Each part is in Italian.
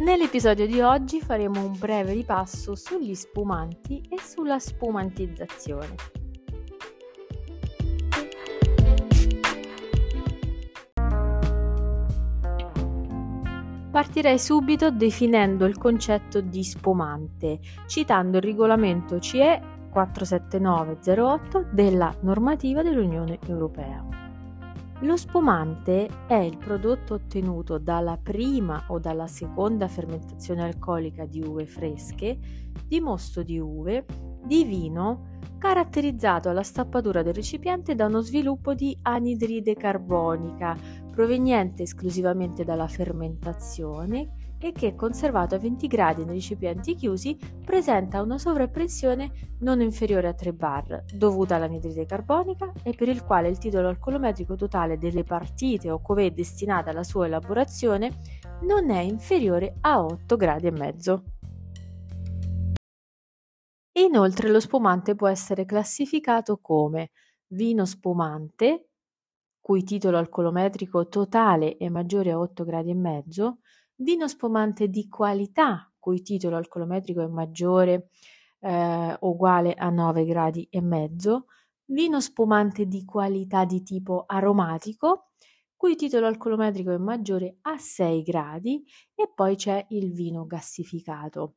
Nell'episodio di oggi faremo un breve ripasso sugli spumanti e sulla spumantizzazione. Partirei subito definendo il concetto di spumante, citando il regolamento CE 479/08 della normativa dell'Unione Europea. Lo spumante è il prodotto ottenuto dalla prima o dalla seconda fermentazione alcolica di uve fresche, di mosto di uve, di vino, caratterizzato alla stappatura del recipiente da uno sviluppo di anidride carbonica, proveniente esclusivamente dalla fermentazione e che, conservato a 20 gradi nei recipienti chiusi, presenta una sovrapressione non inferiore a 3 bar, dovuta all'anidride carbonica e per il quale il titolo alcolometrico totale delle partite o cuvée destinata alla sua elaborazione non è inferiore a 8 gradi e mezzo. Inoltre lo spumante può essere classificato come vino spumante, cui titolo alcolometrico totale è maggiore a 8 gradi e mezzo, vino spumante di qualità, cui titolo alcolometrico è maggiore o uguale a 9 gradi e mezzo, vino spumante di qualità di tipo aromatico, cui titolo alcolometrico è maggiore a 6 gradi, e poi c'è il vino gassificato.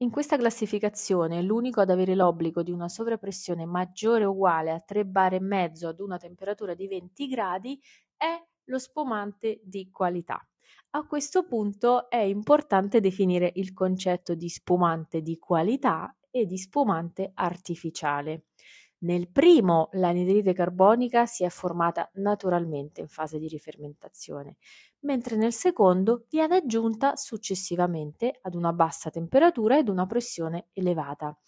In questa classificazione l'unico ad avere l'obbligo di una sovrapressione maggiore o uguale a 3 bar e mezzo ad una temperatura di 20 gradi è lo spumante di qualità. A questo punto è importante definire il concetto di spumante di qualità e di spumante artificiale. Nel primo l'anidride carbonica si è formata naturalmente in fase di rifermentazione, mentre nel secondo viene aggiunta successivamente ad una bassa temperatura ed una pressione elevata.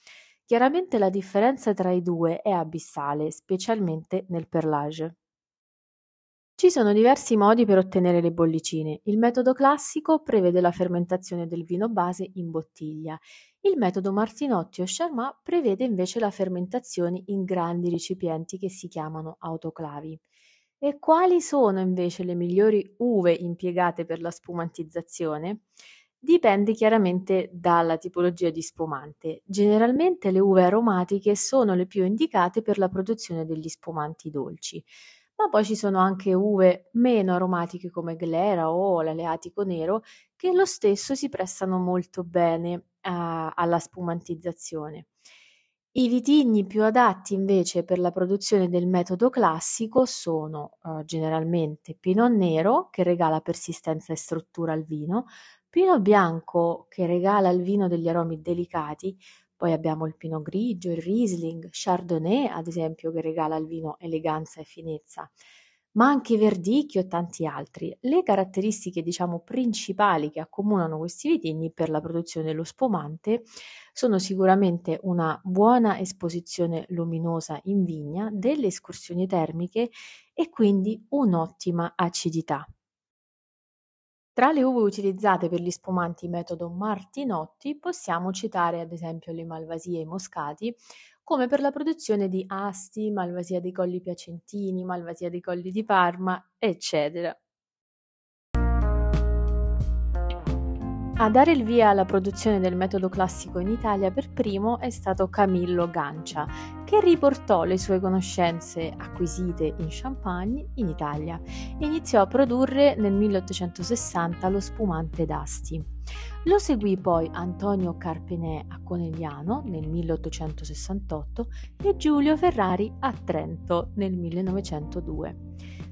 Chiaramente la differenza tra i due è abissale, specialmente nel perlage. Ci sono diversi modi per ottenere le bollicine. Il metodo classico prevede la fermentazione del vino base in bottiglia. Il metodo Martinotti o Charmat prevede invece la fermentazione in grandi recipienti che si chiamano autoclavi. E quali sono invece le migliori uve impiegate per la spumantizzazione? Dipende chiaramente dalla tipologia di spumante. Generalmente le uve aromatiche sono le più indicate per la produzione degli spumanti dolci. Ma poi ci sono anche uve meno aromatiche come glera o l'aleatico nero che lo stesso si prestano molto bene alla spumantizzazione. I vitigni più adatti invece per la produzione del metodo classico sono generalmente Pinot nero, che regala persistenza e struttura al vino, Pinot bianco, che regala al vino degli aromi delicati. Poi abbiamo il Pinot Grigio, il Riesling, Chardonnay ad esempio, che regala al vino eleganza e finezza, ma anche Verdicchio e tanti altri. Le caratteristiche principali che accomunano questi vitigni per la produzione dello spumante sono sicuramente una buona esposizione luminosa in vigna, delle escursioni termiche e quindi un'ottima acidità. Tra le uve utilizzate per gli spumanti metodo Martinotti possiamo citare ad esempio le malvasie e i moscati, come per la produzione di Asti, malvasia dei Colli Piacentini, malvasia dei Colli di Parma, eccetera. A dare il via alla produzione del metodo classico in Italia per primo è stato Camillo Gancia, che riportò le sue conoscenze acquisite in Champagne in Italia. Iniziò a produrre nel 1860 lo spumante d'Asti. Lo seguì poi Antonio Carpenè a Conegliano nel 1868 e Giulio Ferrari a Trento nel 1902.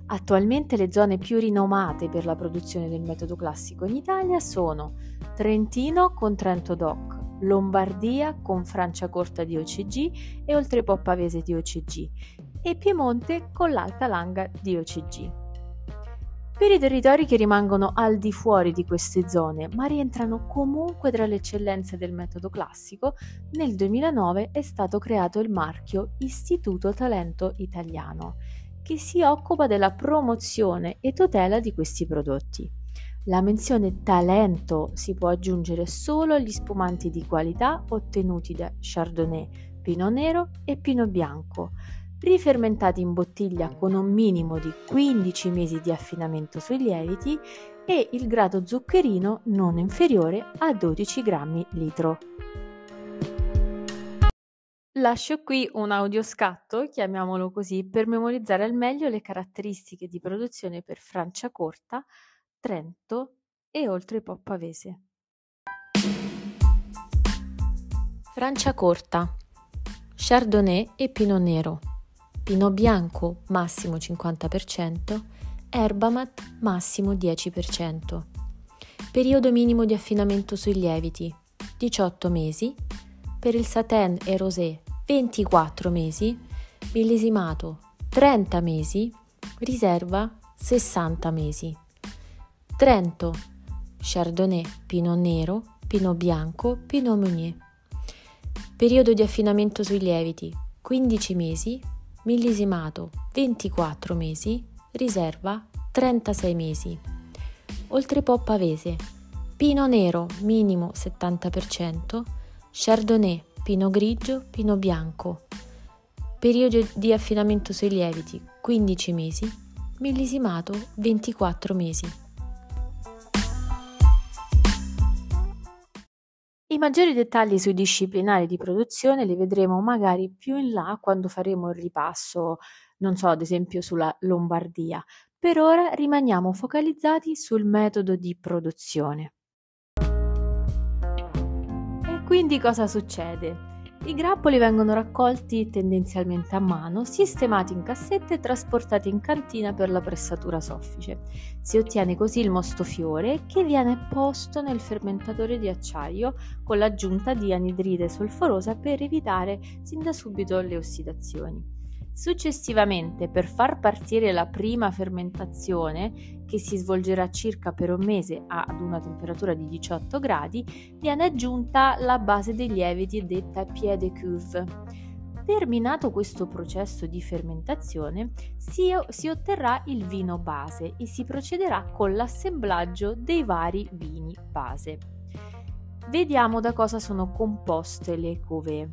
Attualmente le zone più rinomate per la produzione del metodo classico in Italia sono Trentino con Trento DOC, Lombardia con Franciacorta di OCG e Oltrepò Pavese di OCG e Piemonte con l'Alta Langa di OCG. Per i territori che rimangono al di fuori di queste zone, ma rientrano comunque tra le eccellenze del metodo classico, nel 2009 è stato creato il marchio Istituto Talento Italiano, che si occupa della promozione e tutela di questi prodotti. La menzione talento si può aggiungere solo agli spumanti di qualità ottenuti da Chardonnay, Pinot nero e Pinot bianco, rifermentati in bottiglia con un minimo di 15 mesi di affinamento sui lieviti e il grado zuccherino non inferiore a 12 grammi litro. Lascio qui un audioscatto, chiamiamolo così, per memorizzare al meglio le caratteristiche di produzione per Franciacorta, Trento e Oltrepò Pavese. Franciacorta, Chardonnay e Pinot Nero, Pinot Bianco massimo 50%, Erbamat massimo 10%. Periodo minimo di affinamento sui lieviti, 18 mesi, per il Satèn e Rosé 24 mesi, millesimato 30 mesi, riserva 60 mesi. Trento, Chardonnay, Pinot Nero, Pinot Bianco, Pinot Meunier. Periodo di affinamento sui lieviti 15 mesi, millesimato 24 mesi, riserva 36 mesi. Oltrepò Pavese, Pinot Nero minimo 70%, Chardonnay, Pinot Grigio, Pinot Bianco. Periodo di affinamento sui lieviti 15 mesi, millesimato 24 mesi. I maggiori dettagli sui disciplinari di produzione li vedremo magari più in là quando faremo il ripasso, non so, ad esempio sulla Lombardia. Per ora rimaniamo focalizzati sul metodo di produzione. Quindi cosa succede? I grappoli vengono raccolti tendenzialmente a mano, sistemati in cassette e trasportati in cantina per la pressatura soffice. Si ottiene così il mostofiore che viene posto nel fermentatore di acciaio con l'aggiunta di anidride solforosa per evitare sin da subito le ossidazioni. Successivamente, per far partire la prima fermentazione, che si svolgerà circa per un mese ad una temperatura di 18 gradi, viene aggiunta la base dei lieviti detta pied de cuve. Terminato questo processo di fermentazione, si otterrà il vino base e si procederà con l'assemblaggio dei vari vini base. Vediamo da cosa sono composte le cuvée.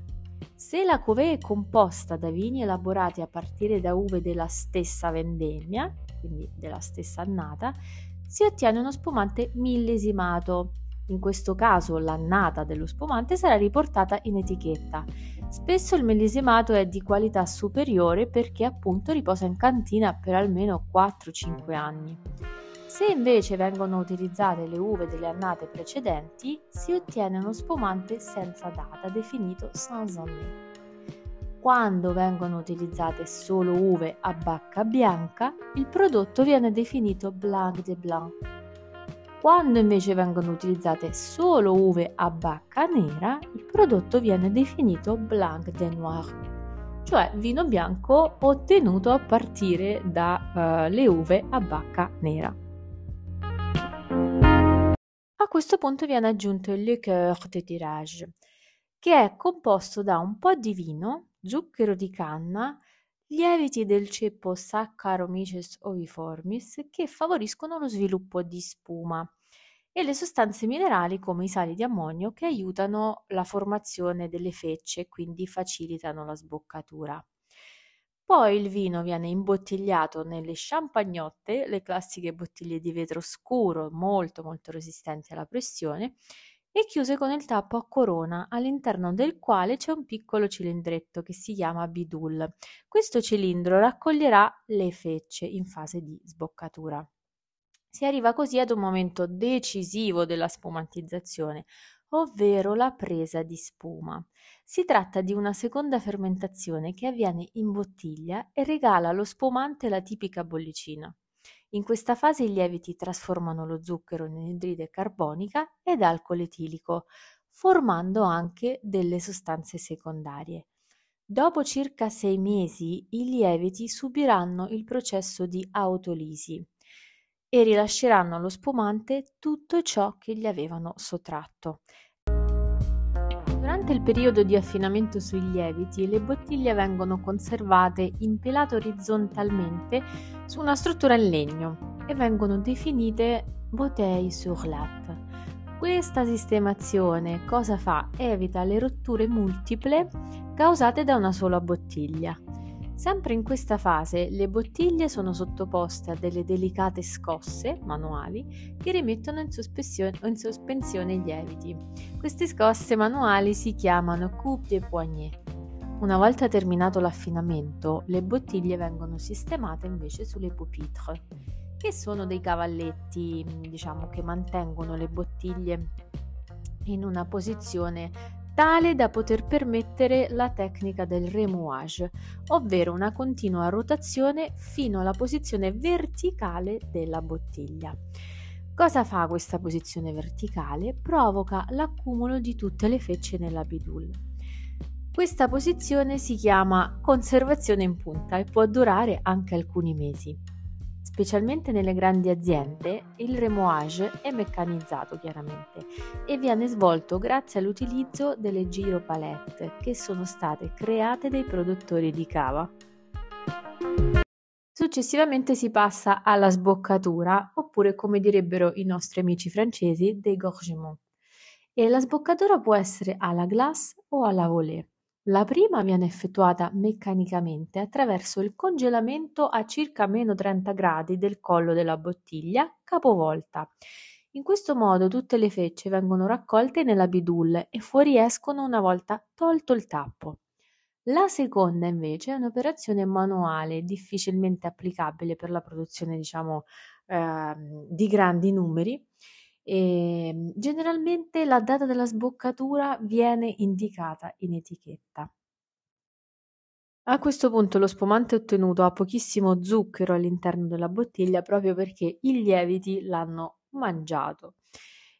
Se la cuvée è composta da vini elaborati a partire da uve della stessa vendemmia, quindi della stessa annata, si ottiene uno spumante millesimato. In questo caso l'annata dello spumante sarà riportata in etichetta. Spesso il millesimato è di qualità superiore perché appunto riposa in cantina per almeno 4-5 anni. Se invece vengono utilizzate le uve delle annate precedenti, si ottiene uno spumante senza data, definito sans année. Quando vengono utilizzate solo uve a bacca bianca, il prodotto viene definito blanc de blanc. Quando invece vengono utilizzate solo uve a bacca nera, il prodotto viene definito blanc de noir, cioè vino bianco ottenuto a partire dalle uve a bacca nera. A questo punto viene aggiunto il liqueur de tirage, che è composto da un po' di vino, zucchero di canna, lieviti del ceppo Saccharomyces oviformis che favoriscono lo sviluppo di spuma e le sostanze minerali come i sali di ammonio che aiutano la formazione delle fecce e quindi facilitano la sboccatura. Poi il vino viene imbottigliato nelle champagnotte, le classiche bottiglie di vetro scuro, molto resistenti alla pressione, e chiuse con il tappo a corona, all'interno del quale c'è un piccolo cilindretto che si chiama bidul. Questo cilindro raccoglierà le fecce in fase di sboccatura. Si arriva così ad un momento decisivo della spumantizzazione, ovvero la presa di spuma. Si tratta di una seconda fermentazione che avviene in bottiglia e regala allo spumante la tipica bollicina. In questa fase i lieviti trasformano lo zucchero in anidride carbonica ed alcol etilico, formando anche delle sostanze secondarie. Dopo circa 6 mesi i lieviti subiranno il processo di autolisi e rilasceranno allo spumante tutto ciò che gli avevano sottratto. Durante il periodo di affinamento sui lieviti, le bottiglie vengono conservate impilate orizzontalmente su una struttura in legno e vengono definite bouteille sur latte. Questa sistemazione cosa fa? Evita le rotture multiple causate da una sola bottiglia. Sempre in questa fase le bottiglie sono sottoposte a delle delicate scosse manuali che rimettono in sospensione gli lieviti. Queste scosse manuali si chiamano coupe de poignée. Una volta terminato l'affinamento, le bottiglie vengono sistemate invece sulle pupitre, che sono dei cavalletti, diciamo, che mantengono le bottiglie in una posizione tale da poter permettere la tecnica del remuage, ovvero una continua rotazione fino alla posizione verticale della bottiglia. Cosa fa questa posizione verticale? Provoca l'accumulo di tutte le fecce nella bidule. Questa posizione si chiama conservazione in punta e può durare anche alcuni mesi. Specialmente nelle grandi aziende il remuage è meccanizzato chiaramente e viene svolto grazie all'utilizzo delle giropalette che sono state create dai produttori di cava. Successivamente si passa alla sboccatura, oppure come direbbero i nostri amici francesi, dégorgement. E la sboccatura può essere à la glace o à la volée. La prima viene effettuata meccanicamente attraverso il congelamento a circa meno 30 gradi del collo della bottiglia, capovolta. In questo modo tutte le fecce vengono raccolte nella bidule e fuoriescono una volta tolto il tappo. La seconda invece è un'operazione manuale, difficilmente applicabile per la produzione, diciamo, di grandi numeri. E generalmente la data della sboccatura viene indicata in etichetta. A questo punto lo spumante ottenuto ha pochissimo zucchero all'interno della bottiglia, proprio perché i lieviti l'hanno mangiato.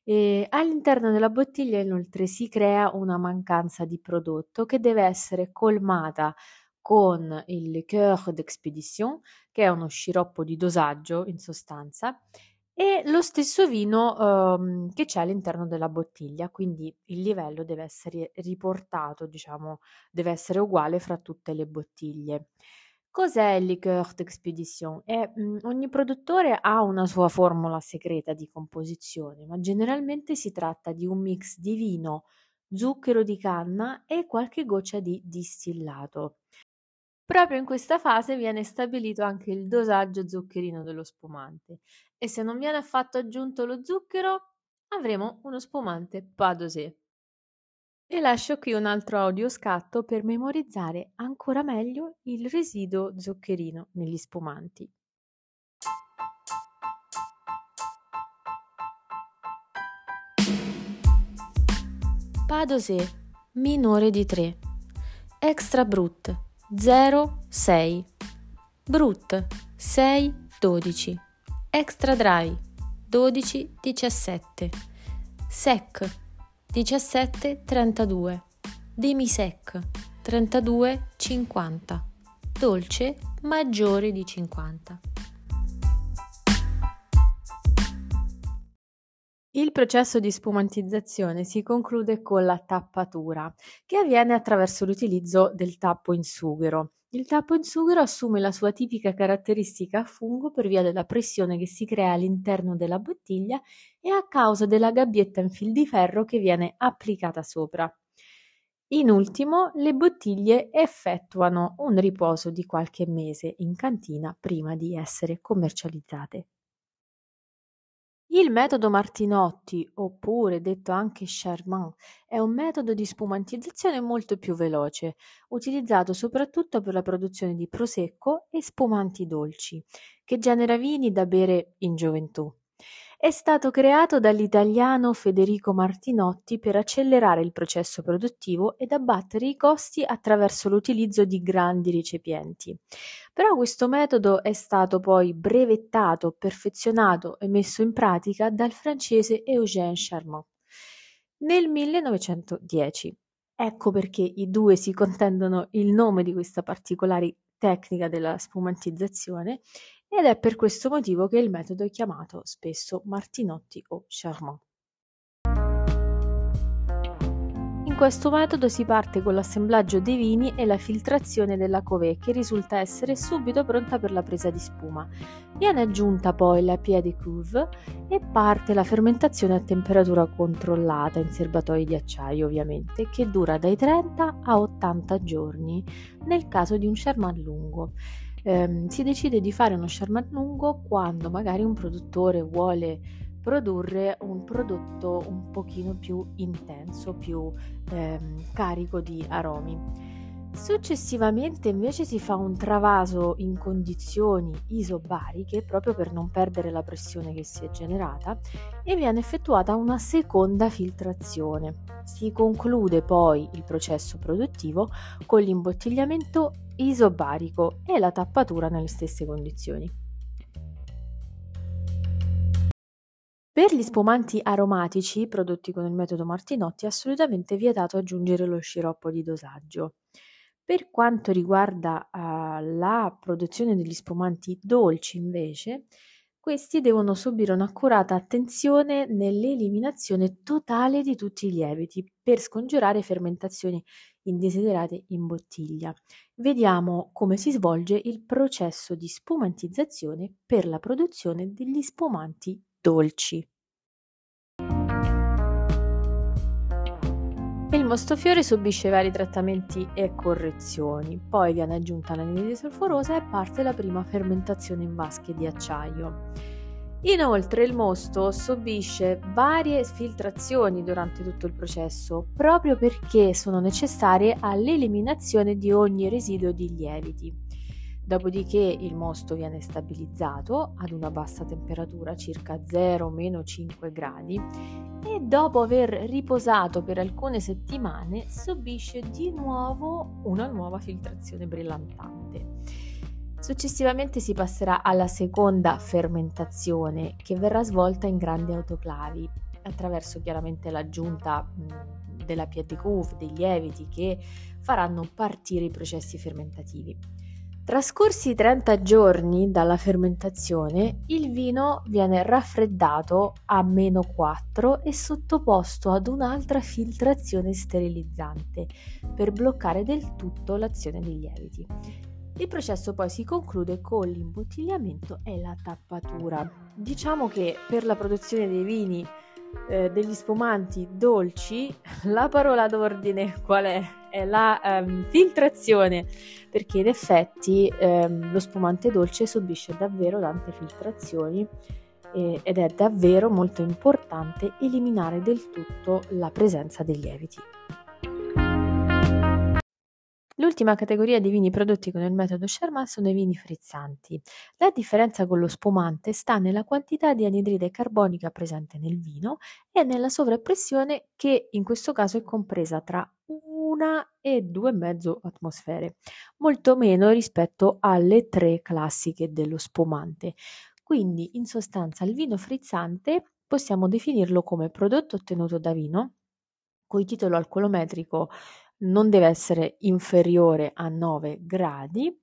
E all'interno della bottiglia inoltre si crea una mancanza di prodotto che deve essere colmata con il liqueur d'expédition, che è uno sciroppo di dosaggio in sostanza, e lo stesso vino che c'è all'interno della bottiglia, quindi il livello deve essere riportato, diciamo, deve essere uguale fra tutte le bottiglie. Cos'è il liqueur d'expédition? Ogni produttore ha una sua formula segreta di composizione, ma generalmente si tratta di un mix di vino, zucchero di canna e qualche goccia di distillato. Proprio in questa fase viene stabilito anche il dosaggio zuccherino dello spumante e se non viene affatto aggiunto lo zucchero avremo uno spumante padosè. E lascio qui un altro audio scatto per memorizzare ancora meglio il residuo zuccherino negli spumanti. Padosè minore di 3, extra brut 0,6, brut 6,12, extra dry 12,17, sec 17,32, demisec 32,50, dolce maggiore di 50. Il processo di spumantizzazione si conclude con la tappatura, che avviene attraverso l'utilizzo del tappo in sughero. Il tappo in sughero assume la sua tipica caratteristica a fungo per via della pressione che si crea all'interno della bottiglia e a causa della gabbietta in fil di ferro che viene applicata sopra. In ultimo, le bottiglie effettuano un riposo di qualche mese in cantina prima di essere commercializzate. Il metodo Martinotti, oppure detto anche Charmat, è un metodo di spumantizzazione molto più veloce, utilizzato soprattutto per la produzione di prosecco e spumanti dolci, che genera vini da bere in gioventù. È stato creato dall'italiano Federico Martinotti per accelerare il processo produttivo ed abbattere i costi attraverso l'utilizzo di grandi recipienti. Però questo metodo è stato poi brevettato, perfezionato e messo in pratica dal francese Eugène Charmat nel 1910. Ecco perché i due si contendono il nome di questa particolare tecnica della spumantizzazione ed è per questo motivo che il metodo è chiamato spesso Martinotti o Charmat. In questo metodo si parte con l'assemblaggio dei vini e la filtrazione della cuvée, che risulta essere subito pronta per la presa di spuma. Viene aggiunta poi la pied de cuve e parte la fermentazione a temperatura controllata in serbatoi di acciaio, ovviamente, che dura dai 30 a 80 giorni nel caso di un Charmat lungo. Si decide di fare uno Charmat lungo quando magari un produttore vuole produrre un prodotto un pochino più intenso, più carico di aromi. Successivamente invece si fa un travaso in condizioni isobariche, proprio per non perdere la pressione che si è generata, e viene effettuata una seconda filtrazione. Si conclude poi il processo produttivo con l'imbottigliamento isobarico e la tappatura nelle stesse condizioni. Per gli spumanti aromatici prodotti con il metodo Martinotti è assolutamente vietato aggiungere lo sciroppo di dosaggio. Per quanto riguarda la produzione degli spumanti dolci, invece, questi devono subire un'accurata attenzione nell'eliminazione totale di tutti i lieviti per scongiurare fermentazioni indesiderate in bottiglia. Vediamo come si svolge il processo di spumantizzazione per la produzione degli spumanti dolci. Il mostofiore subisce vari trattamenti e correzioni, poi viene aggiunta l'anidride solforosa e parte la prima fermentazione in vasche di acciaio. Inoltre il mosto subisce varie filtrazioni durante tutto il processo, proprio perché sono necessarie all'eliminazione di ogni residuo di lieviti. Dopodiché il mosto viene stabilizzato ad una bassa temperatura, circa 0-5 gradi, e dopo aver riposato per alcune settimane subisce di nuovo una nuova filtrazione brillantante. Successivamente si passerà alla seconda fermentazione, che verrà svolta in grandi autoclavi attraverso chiaramente l'aggiunta della pied de cuve, dei lieviti che faranno partire i processi fermentativi. Trascorsi 30 giorni dalla fermentazione, il vino viene raffreddato a -4 e sottoposto ad un'altra filtrazione sterilizzante per bloccare del tutto l'azione dei lieviti. Il processo poi si conclude con l'imbottigliamento e la tappatura. Diciamo che per la produzione dei vini degli spumanti dolci la parola d'ordine qual è? È la filtrazione, perché in effetti lo spumante dolce subisce davvero tante filtrazioni ed è davvero molto importante eliminare del tutto la presenza dei lieviti. L'ultima categoria di vini prodotti con il metodo Charmat sono i vini frizzanti. La differenza con lo spumante sta nella quantità di anidride carbonica presente nel vino e nella sovrappressione, che in questo caso è compresa tra 1 e 2,5 atmosfere, molto meno rispetto alle 3 classiche dello spumante. Quindi, in sostanza, il vino frizzante possiamo definirlo come prodotto ottenuto da vino cui titolo alcolometrico non deve essere inferiore a 9 gradi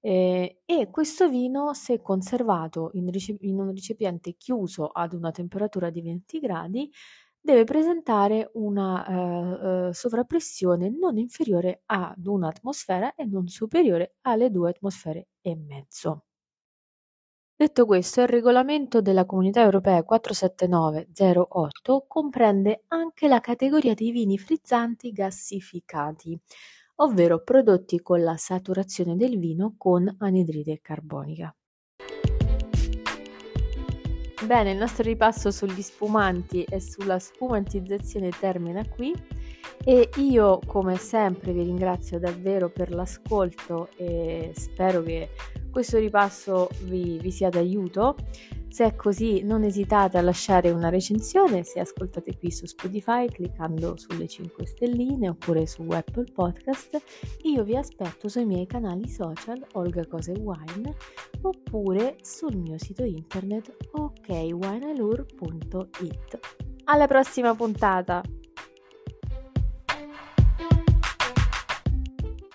e questo vino, se conservato in un recipiente chiuso ad una temperatura di 20 gradi, deve presentare una sovrappressione non inferiore ad 1 atmosfera e non superiore alle 2,5 atmosfere. Detto questo, il regolamento della Comunità Europea 479/08 comprende anche la categoria dei vini frizzanti gassificati, ovvero prodotti con la saturazione del vino con anidride carbonica. Bene, il nostro ripasso sugli spumanti e sulla spumantizzazione termina qui. E io, come sempre, vi ringrazio davvero per l'ascolto e spero che questo ripasso vi sia d'aiuto. Se è così, non esitate a lasciare una recensione se ascoltate qui su Spotify cliccando sulle 5 stelline oppure su Apple Podcast. Io vi aspetto sui miei canali social Olga Cose Wine oppure sul mio sito internet okwineallure.it. Alla prossima puntata!